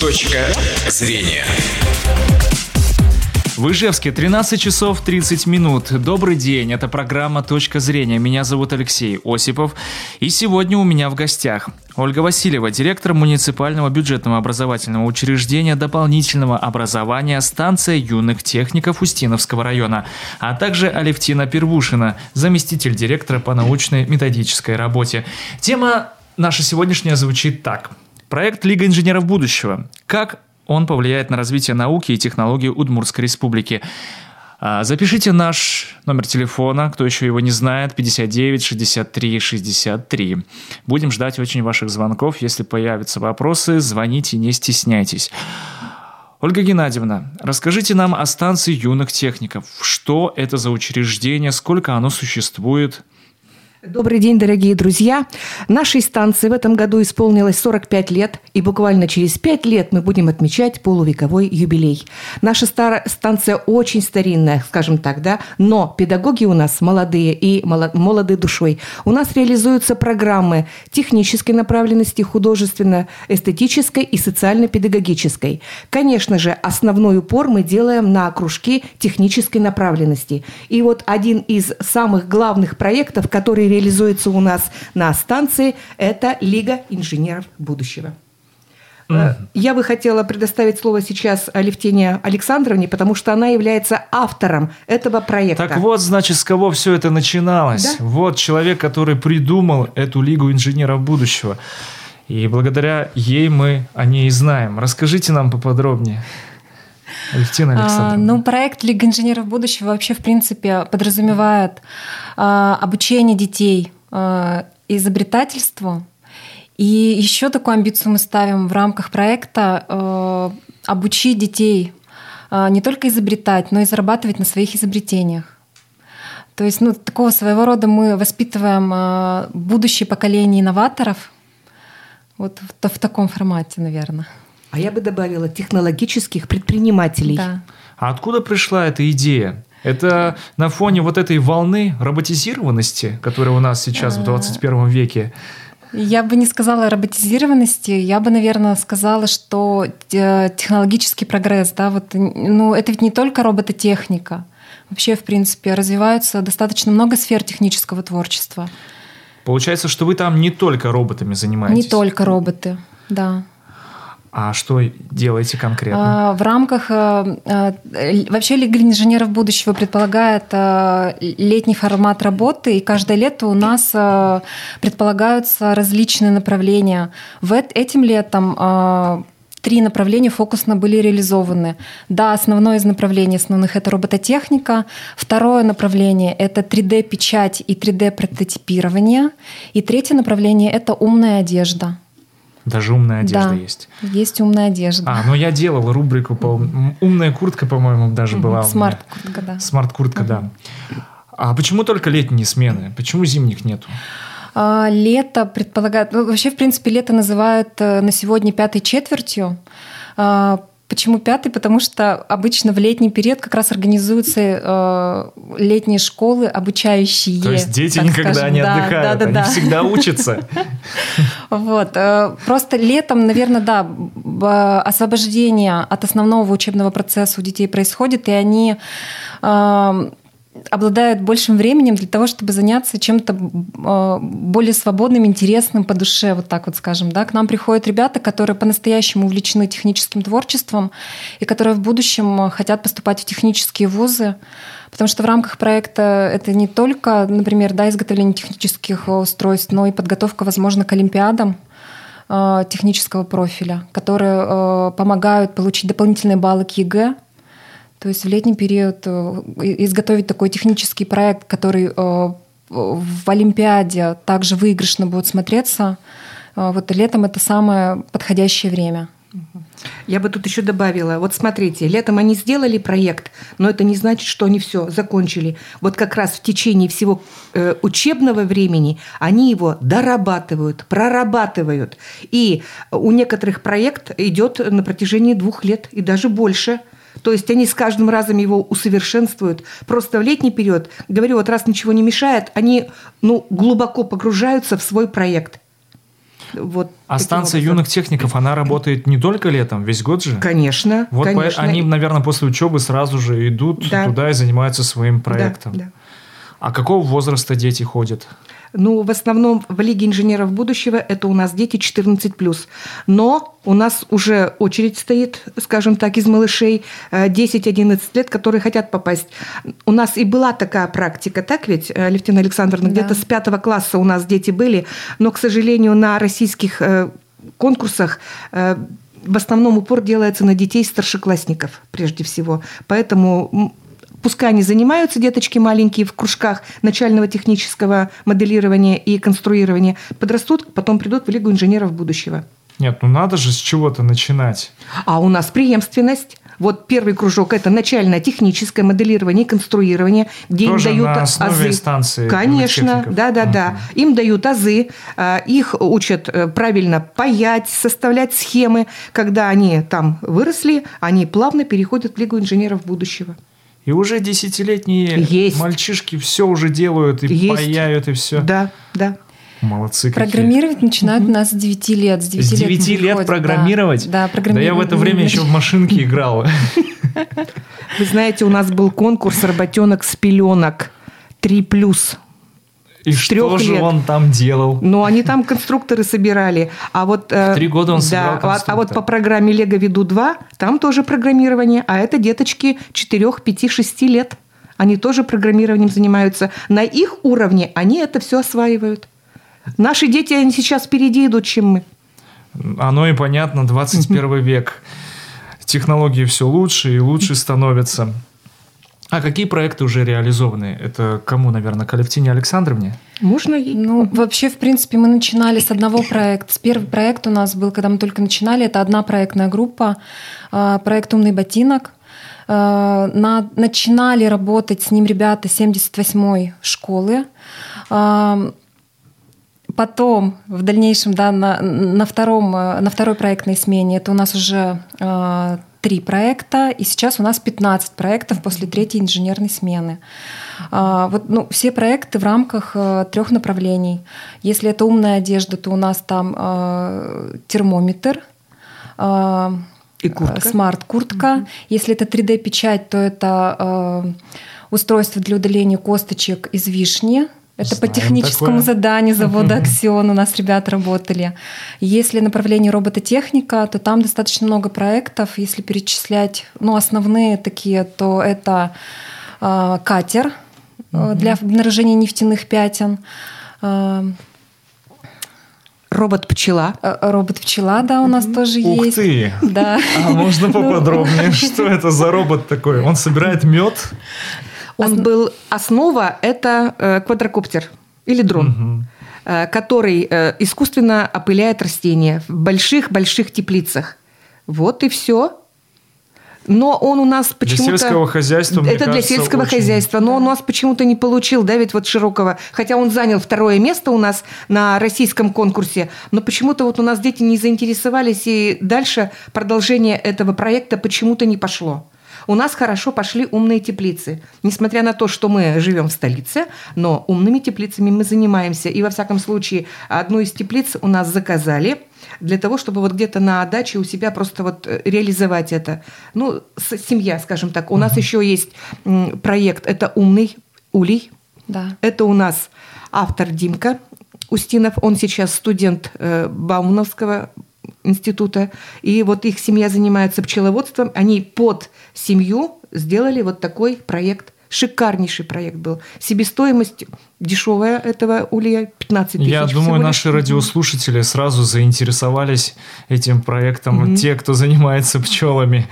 Точка зрения. В Ижевске 13 часов 30 минут. Добрый день, это программа «Точка зрения». Меня зовут Алексей Осипов, и сегодня у меня в гостях Ольга Васильева, директор муниципального бюджетного образовательного учреждения дополнительного образования «Станция юных техников» Устиновского района, а также Алевтина Первушина, заместитель директора по научной методической работе. Тема наша сегодняшняя звучит так. Проект «Лига инженеров будущего». Как он повлияет на развитие науки и технологий Удмуртской республики. Запишите наш номер телефона, кто еще его не знает, 59 63 63. Будем ждать очень ваших звонков. Если появятся вопросы, звоните, не стесняйтесь. Ольга Геннадьевна, расскажите нам о станции юных техников. Что это за учреждение, сколько оно существует? Добрый день, дорогие друзья! Нашей станции в этом году исполнилось 45 лет, и буквально через 5 лет мы будем отмечать полувековой юбилей. Наша станция очень старинная, скажем так, да, но педагоги у нас молодые и молодой душой. У нас реализуются программы технической направленности, художественно-эстетической и социально-педагогической. Конечно же, основной упор мы делаем на кружки технической направленности. И вот один из самых главных проектов, который реализуется у нас на станции, это Лига инженеров будущего. Я бы хотела предоставить слово сейчас Алевтине Александровне, потому что она является автором этого проекта. Так вот, значит, с кого все это начиналось. Да? Вот человек, который придумал эту Лигу инженеров будущего. И благодаря ей мы о ней знаем. Расскажите нам поподробнее. Алевтина Александровна. Проект «Лига инженеров будущего» вообще, в принципе, подразумевает обучение детей изобретательству. И еще такую амбицию мы ставим в рамках проекта обучить детей не только изобретать, но и зарабатывать на своих изобретениях. То есть такого своего рода мы воспитываем будущее поколение инноваторов вот в таком формате, наверное. А я бы добавила технологических предпринимателей. Да. А откуда пришла эта идея? Это на фоне вот этой волны роботизированности, которая у нас сейчас в 21 веке? Я бы не сказала роботизированности. Я бы, наверное, сказала, что технологический прогресс. Да, это ведь не только робототехника. Вообще, в принципе, развиваются достаточно много сфер технического творчества. Получается, что вы там не только роботами занимаетесь? Не только роботы, да. А что делаете конкретно? В рамках... Вообще Лига инженеров будущего предполагает летний формат работы, и каждое лето у нас предполагаются различные направления. Этим летом 3 направления фокусно были реализованы. Да, основное из направлений основных — это робототехника. Второе направление — это 3D-печать и 3D-прототипирование. И третье направление — это умная одежда. Даже умная одежда есть. Есть умная одежда. Я делала рубрику по умная куртка, по-моему, даже была. Смарт-куртка, да. Смарт-куртка, да. А почему только летние смены? Почему зимних нету? Лето предполагает. Вообще, в принципе, лето называют на сегодня 5-й четвертью. Почему 5-й? Потому что обычно в летний период как раз организуются летние школы, обучающие. То есть дети никогда, скажем, не отдыхают, они всегда учатся. Вот. Просто летом, наверное, да, освобождение от основного учебного процесса у детей происходит, и они обладают большим временем для того, чтобы заняться чем-то более свободным, интересным по душе, вот так вот скажем. Да? К нам приходят ребята, которые по-настоящему увлечены техническим творчеством и которые в будущем хотят поступать в технические вузы, потому что в рамках проекта это не только, например, изготовление технических устройств, но и подготовка, возможно, к олимпиадам технического профиля, которые помогают получить дополнительные баллы к ЕГЭ. То есть в летний период изготовить такой технический проект, который в Олимпиаде также выигрышно будет смотреться, вот летом это самое подходящее время. Я бы тут еще добавила. Вот смотрите, летом они сделали проект, но это не значит, что они все закончили. Вот как раз в течение всего учебного времени они его дорабатывают, прорабатывают. И у некоторых проект идет на протяжении 2 лет и даже больше. То есть они с каждым разом его усовершенствуют. Просто в летний период, говорю, вот раз ничего не мешает, они глубоко погружаются в свой проект. Вот станция юных техников, она работает не только летом, весь год же? Конечно. Вот конечно. Они, наверное, после учебы сразу же идут туда и занимаются своим проектом. Да. А какого возраста дети ходят? Ну, в основном в Лиге инженеров будущего это у нас дети 14+. Но у нас уже очередь стоит, скажем так, из малышей 10-11 лет, которые хотят попасть. У нас и была такая практика, так ведь, Алевтина Александровна? Да. Где-то с 5 класса у нас дети были, но, к сожалению, на российских конкурсах в основном упор делается на детей старшеклассников прежде всего. Поэтому... Пускай они занимаются, деточки маленькие, в кружках начального технического моделирования и конструирования, подрастут, потом придут в Лигу инженеров будущего. Нет, ну надо же с чего-то начинать. А у нас преемственность. Вот первый кружок – это начальное техническое моделирование и конструирование, где тоже им дают на основе азы. Станции. Конечно, да. Им дают азы, их учат правильно паять, составлять схемы. Когда они там выросли, они плавно переходят в Лигу инженеров будущего. И уже 10-летние мальчишки все уже делают, и паяют, и все. Да. Молодцы какие. Программировать начинают у нас с 9 лет. С 9 лет программировать? Да, программировать. Да я в это время еще в машинке играла. Вы знаете, у нас был конкурс «Роботенок с пеленок» 3+. И что же он там делал? Ну, они там конструкторы собирали. А вот, 3 года он собирал конструктор. А вот по программе Лего WeDo 2 там тоже программирование. А это деточки 4, 5, 6 лет. Они тоже программированием занимаются. На их уровне они это все осваивают. Наши дети, они сейчас впереди идут, чем мы. Оно и понятно, 21 век. Технологии все лучше и лучше становятся. А какие проекты уже реализованы? Это кому, наверное, к Алевтине Александровне? Можно ей? Ну, вообще, в принципе, мы начинали с одного проекта. Первый проект у нас был, когда мы только начинали, это одна проектная группа, проект «Умный ботинок». Начинали работать с ним ребята 78-й школы. Потом, в дальнейшем, на второй проектной смене, это у нас уже... 3 проекта, и сейчас у нас 15 проектов после 3-й инженерной смены. Все проекты в рамках 3 направлений. Если это умная одежда, то у нас там термометр, и куртка. Смарт-куртка. Если это 3D-печать, то это устройство для удаления косточек из вишни. Это по техническому заданию завода «Аксион» у нас ребята работали. Если направление робототехника, то там достаточно много проектов. Если перечислять основные такие, то это катер для обнаружения нефтяных пятен. Робот-пчела. Робот-пчела, да, у нас тоже есть. Ух ты! Да. А можно поподробнее? Что это за робот такой? Он собирает мед? Он был основа, это квадрокоптер или дрон, который искусственно опыляет растения в больших-больших теплицах. Вот и все. Но он у нас почему-то... Для сельского хозяйства, мне кажется, хозяйства, но он у нас почему-то не получил, да, ведь вот широкого. Хотя он занял 2 место у нас на российском конкурсе, но почему-то вот у нас дети не заинтересовались, и дальше продолжение этого проекта почему-то не пошло. У нас хорошо пошли умные теплицы. Несмотря на то, что мы живем в столице, но умными теплицами мы занимаемся. И, во всяком случае, одну из теплиц у нас заказали для того, чтобы вот где-то на даче у себя просто вот реализовать это. Ну, семья, скажем так. У нас еще есть проект. Это «Умный улей». Да. Это у нас автор Димка Устинов. Он сейчас студент Бауманского института. И вот их семья занимается пчеловодством. Они под семью сделали вот такой проект. Шикарнейший проект был. Себестоимость дешевая этого улья 15 тысяч. Я думаю, наши радиослушатели сразу заинтересовались этим проектом, те, кто занимается пчелами.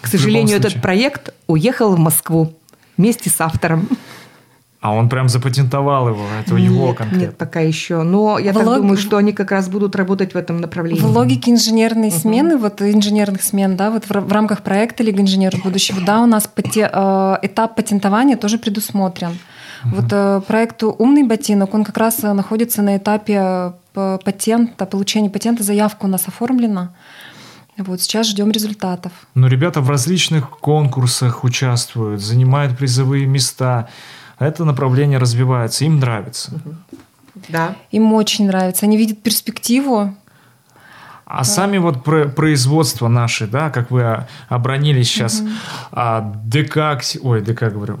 К сожалению, этот проект уехал в Москву вместе с автором. А он прям запатентовал его, это его конкретно. Нет, пока еще. Но я так думаю, что они как раз будут работать в этом направлении. В логике инженерной смены, вот инженерных смен, да, вот в рамках проекта Лига инженеров будущего, да, у нас этап патентования тоже предусмотрен. Вот проект «Умный ботинок», он как раз находится на этапе патента, получения патента, заявка у нас оформлена. Вот сейчас ждем результатов. Но ребята в различных конкурсах участвуют, занимают призовые места. Это направление развивается, им нравится. Да. Им очень нравится. Они видят перспективу. А да. сами вот производство наши, да, как вы обронили сейчас,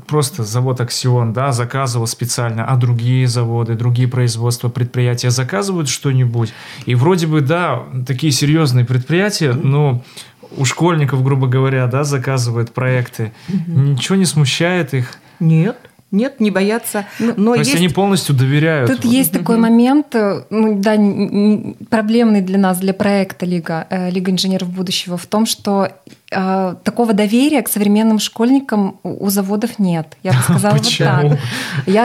просто завод Аксион, да, заказывал специально, а другие заводы, другие производства, предприятия заказывают что-нибудь? И вроде бы, да, такие серьезные предприятия, но у школьников, грубо говоря, да, заказывают проекты. Ничего не смущает их? Нет. Нет, не боятся. Но есть... они полностью доверяют. Тут вот. Есть такой момент, проблемный для нас, для проекта Лига инженеров будущего, в том, что такого доверия к современным школьникам у заводов нет. Я бы сказала вот так.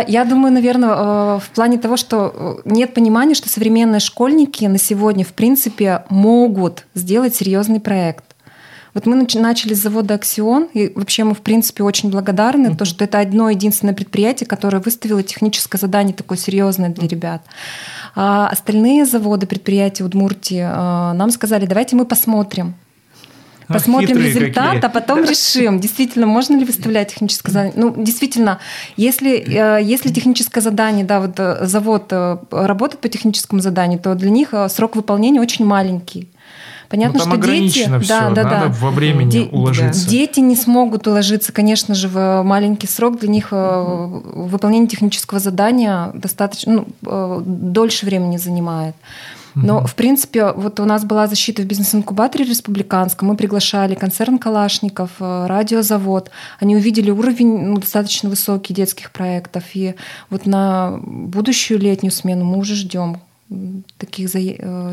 Я думаю, наверное, в плане того, что нет понимания, что современные школьники на сегодня, в принципе, могут сделать серьезный проект. Вот мы начали с завода «Аксион», и вообще мы, в принципе, очень благодарны, потому что это одно единственное предприятие, которое выставило техническое задание такое серьезное для ребят. А остальные заводы, предприятия Удмуртии нам сказали, давайте мы посмотрим результат, а потом решим, действительно, можно ли выставлять техническое задание. Ну, действительно, если техническое задание, да, вот завод работает по техническому заданию, то для них срок выполнения очень маленький. Понятно, что дети, надо во времени уложиться. Дети не смогут уложиться, конечно же, в маленький срок. Для них выполнение технического задания достаточно дольше времени занимает. Но, в принципе, вот у нас была защита в бизнес-инкубаторе республиканском. Мы приглашали концерн Калашников, радиозавод. Они увидели уровень достаточно высокий детских проектов. И вот на будущую летнюю смену мы уже ждем таких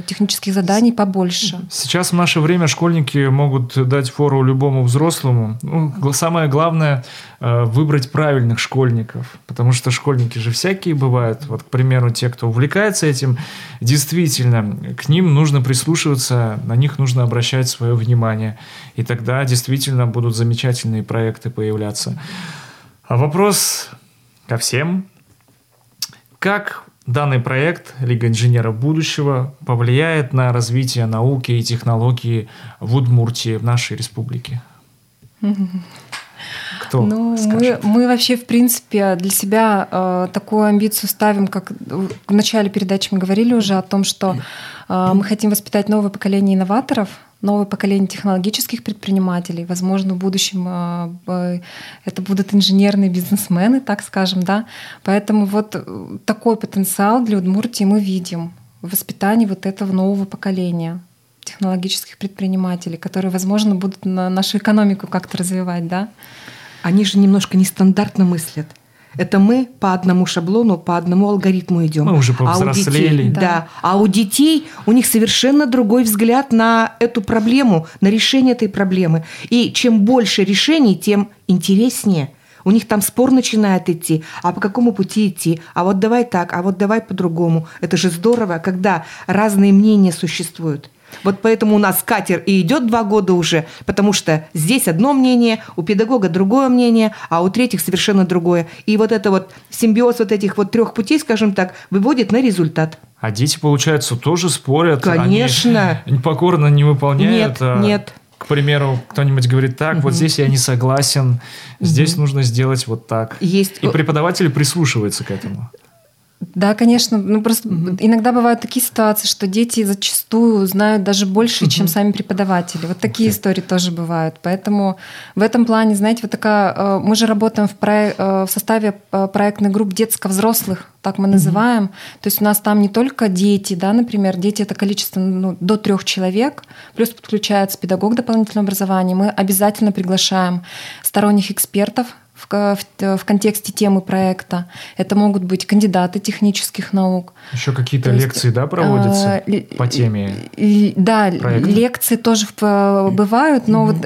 технических заданий побольше. Сейчас в наше время школьники могут дать фору любому взрослому. Ну, самое главное – выбрать правильных школьников, потому что школьники же всякие бывают. Вот, к примеру, те, кто увлекается этим, действительно, к ним нужно прислушиваться, на них нужно обращать свое внимание, и тогда действительно будут замечательные проекты появляться. А вопрос ко всем. Как данный проект «Лига инженеров будущего» повлияет на развитие науки и технологии в Удмуртии, в нашей республике? Кто скажет? Мы вообще, в принципе, для себя такую амбицию ставим, как в начале передачи мы говорили уже о том, что мы хотим воспитать новое поколение инноваторов, новое поколение технологических предпринимателей. Возможно, в будущем это будут инженерные бизнесмены, так скажем, да. Поэтому вот такой потенциал для Удмуртии мы видим в воспитании вот этого нового поколения технологических предпринимателей, которые, возможно, будут нашу экономику как-то развивать, да. Они же немножко нестандартно мыслят. Это мы по одному шаблону, по одному алгоритму идем. Мы уже повзрослели. А у детей у них совершенно другой взгляд на эту проблему, на решение этой проблемы. И чем больше решений, тем интереснее. У них там спор начинает идти. А по какому пути идти? А вот давай так, а вот давай по-другому. Это же здорово, когда разные мнения существуют. Вот поэтому у нас катер и идет 2 года уже, потому что здесь одно мнение, у педагога другое мнение, а у третьих совершенно другое. И вот это вот симбиоз вот этих вот 3 путей, скажем так, выводит на результат. А дети, получается, тоже спорят? Конечно. Они покорно не выполняют? Нет. К примеру, кто-нибудь говорит так, вот здесь я не согласен, здесь нужно сделать вот так. Есть. И преподаватель прислушивается к этому. Да, конечно. Просто иногда бывают такие ситуации, что дети зачастую знают даже больше, чем сами преподаватели. Вот такие истории тоже бывают. Поэтому в этом плане, знаете, вот такая... Мы же работаем в составе проектных групп детско-взрослых, так мы называем. То есть у нас там не только дети, да, например. Дети — это количество до 3 человек. Плюс подключается педагог дополнительного образования. Мы обязательно приглашаем сторонних экспертов в контексте темы проекта. Это могут быть кандидаты технических наук. Еще какие-то лекции, да, проводятся по теме проекта? Лекции тоже бывают, но вот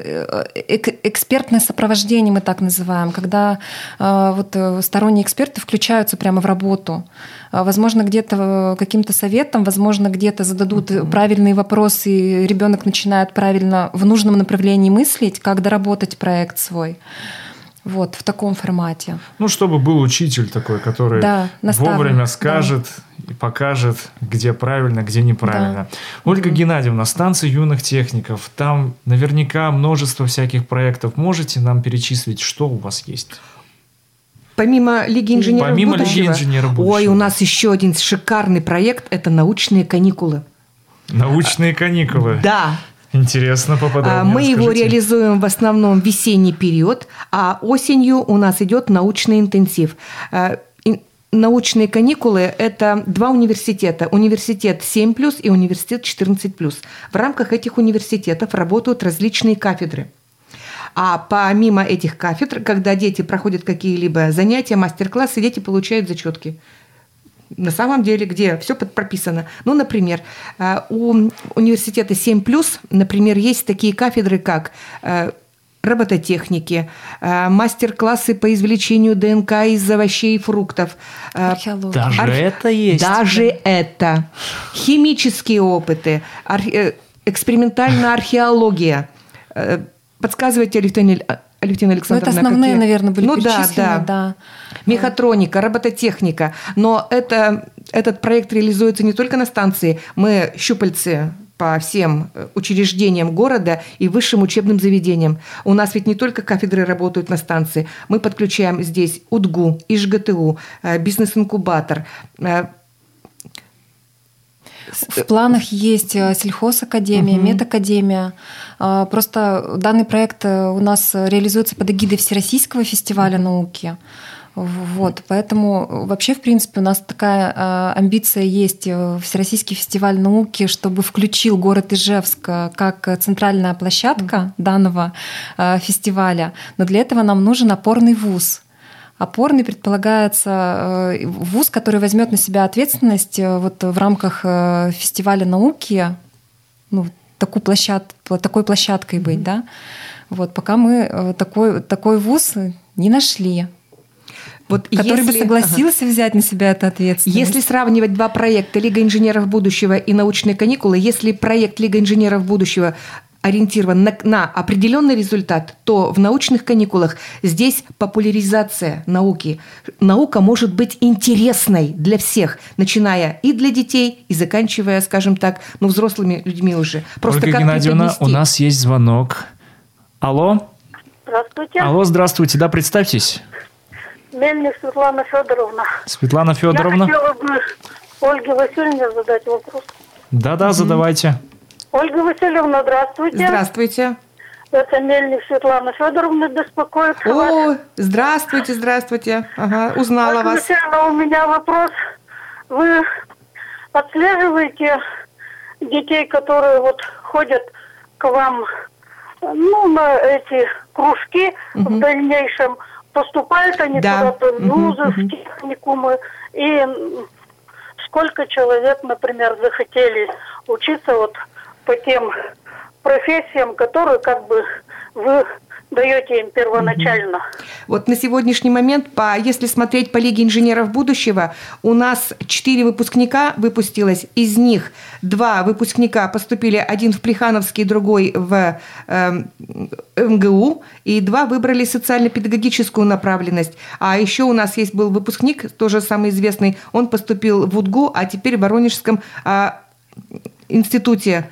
экспертное сопровождение мы так называем, когда вот сторонние эксперты включаются прямо в работу. Возможно, где-то каким-то советом, возможно, где-то зададут правильные вопросы, и ребенок начинает правильно в нужном направлении мыслить, как доработать проект свой. Вот, в таком формате. Чтобы был учитель такой, который вовремя скажет и покажет, где правильно, где неправильно. Да. Ольга Геннадьевна, станция юных техников. Там наверняка множество всяких проектов. Можете нам перечислить, что у вас есть? Помимо Лиги инженеров будущего. Ой, у нас еще один шикарный проект – это научные каникулы. Научные каникулы. Да. Интересно попадание. Мы его реализуем в основном в весенний период, а осенью у нас идет научный интенсив. Научные каникулы – это два университета. Университет 7+, и университет 14+. В рамках этих университетов работают различные кафедры. А помимо этих кафедр, когда дети проходят какие-либо занятия, мастер-классы, дети получают зачетки. На самом деле, где все прописано. Ну, например, у университета 7+, например, есть такие кафедры, как робототехники, мастер-классы по извлечению ДНК из овощей и фруктов. Даже это есть. Даже это. Химические опыты, экспериментальная археология. Подсказывайте, Алевтина Александровна. Ну, это основные, какие... наверное, были перечислены. Да. Мехатроника, робототехника. Но этот проект реализуется не только на станции. Мы щупальцы по всем учреждениям города и высшим учебным заведениям. У нас ведь не только кафедры работают на станции. Мы подключаем здесь УДГУ, ИЖГТУ, бизнес-инкубатор. В планах есть Сельхозакадемия, Медакадемия. Просто данный проект у нас реализуется под эгидой Всероссийского фестиваля науки. Вот, поэтому вообще, в принципе, у нас такая амбиция есть. Всероссийский фестиваль науки, чтобы включил город Ижевск как центральная площадка данного фестиваля. Но для этого нам нужен опорный вуз. Опорный предполагается вуз, который возьмет на себя ответственность вот в рамках фестиваля науки, ну, такой площадкой быть, да? Вот, пока мы такой вуз не нашли, вот, который бы согласился взять на себя эту ответственность. Если сравнивать два проекта «Лига инженеров будущего» и «Научные каникулы», если проект «Лига инженеров будущего» ориентирован на определенный результат, то в научных каникулах здесь популяризация науки. Наука может быть интересной для всех, начиная и для детей, и заканчивая, скажем так, ну, взрослыми людьми уже. Просто Ольга Геннадьевна, у нас есть звонок. Алло? Здравствуйте. Алло, здравствуйте. Да, представьтесь. Мельник Светлана Федоровна. Светлана Федоровна. Я хотела бы Ольге Васильевне задать вопрос. Да-да, задавайте. Ольга Васильевна, здравствуйте. Здравствуйте. Это Мельник Светлана Федоровна беспокоит вас. Здравствуйте, здравствуйте. Ага, узнала Ольга вас. Васильевна, у меня вопрос. Вы отслеживаете детей, которые вот ходят к вам, ну, на эти кружки в дальнейшем? Поступают они туда, в вузы, в техникумы? И сколько человек, например, захотели учиться вот по тем профессиям, которые как бы вы даете им первоначально? Вот на сегодняшний момент, если смотреть по Лиге инженеров будущего, у нас 4 выпускника выпустилось. Из них 2 выпускника поступили, один в Плехановский, другой в МГУ, и 2 выбрали социально-педагогическую направленность. А еще у нас был выпускник, тоже самый известный, он поступил в УДГУ, а теперь в Воронежском институте.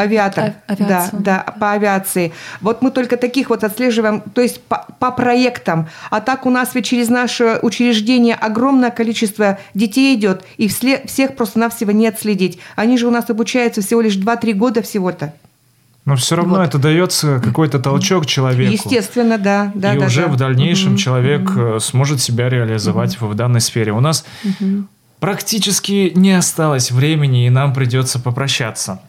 Авиатор, да, по авиации. Вот мы только таких вот отслеживаем, то есть по проектам. А так у нас ведь через наше учреждение огромное количество детей идет, и всех просто-навсего не отследить. Они же у нас обучаются всего лишь 2-3 года всего-то. Но все равно вот. Это дается какой-то толчок человеку. Естественно, да. И да, уже в дальнейшем человек сможет себя реализовать в данной сфере. У нас практически не осталось времени, и нам придется попрощаться.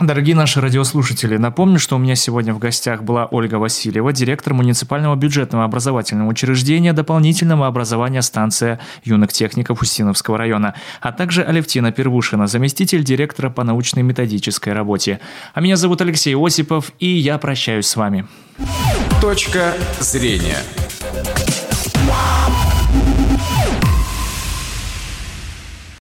Дорогие наши радиослушатели, напомню, что у меня сегодня в гостях была Ольга Васильева, директор муниципального бюджетного образовательного учреждения дополнительного образования «Станция юных техников» Устиновского района, а также Алевтина Первушина, заместитель директора по научной методической работе. А меня зовут Алексей Осипов, и я прощаюсь с вами. Точка зрения.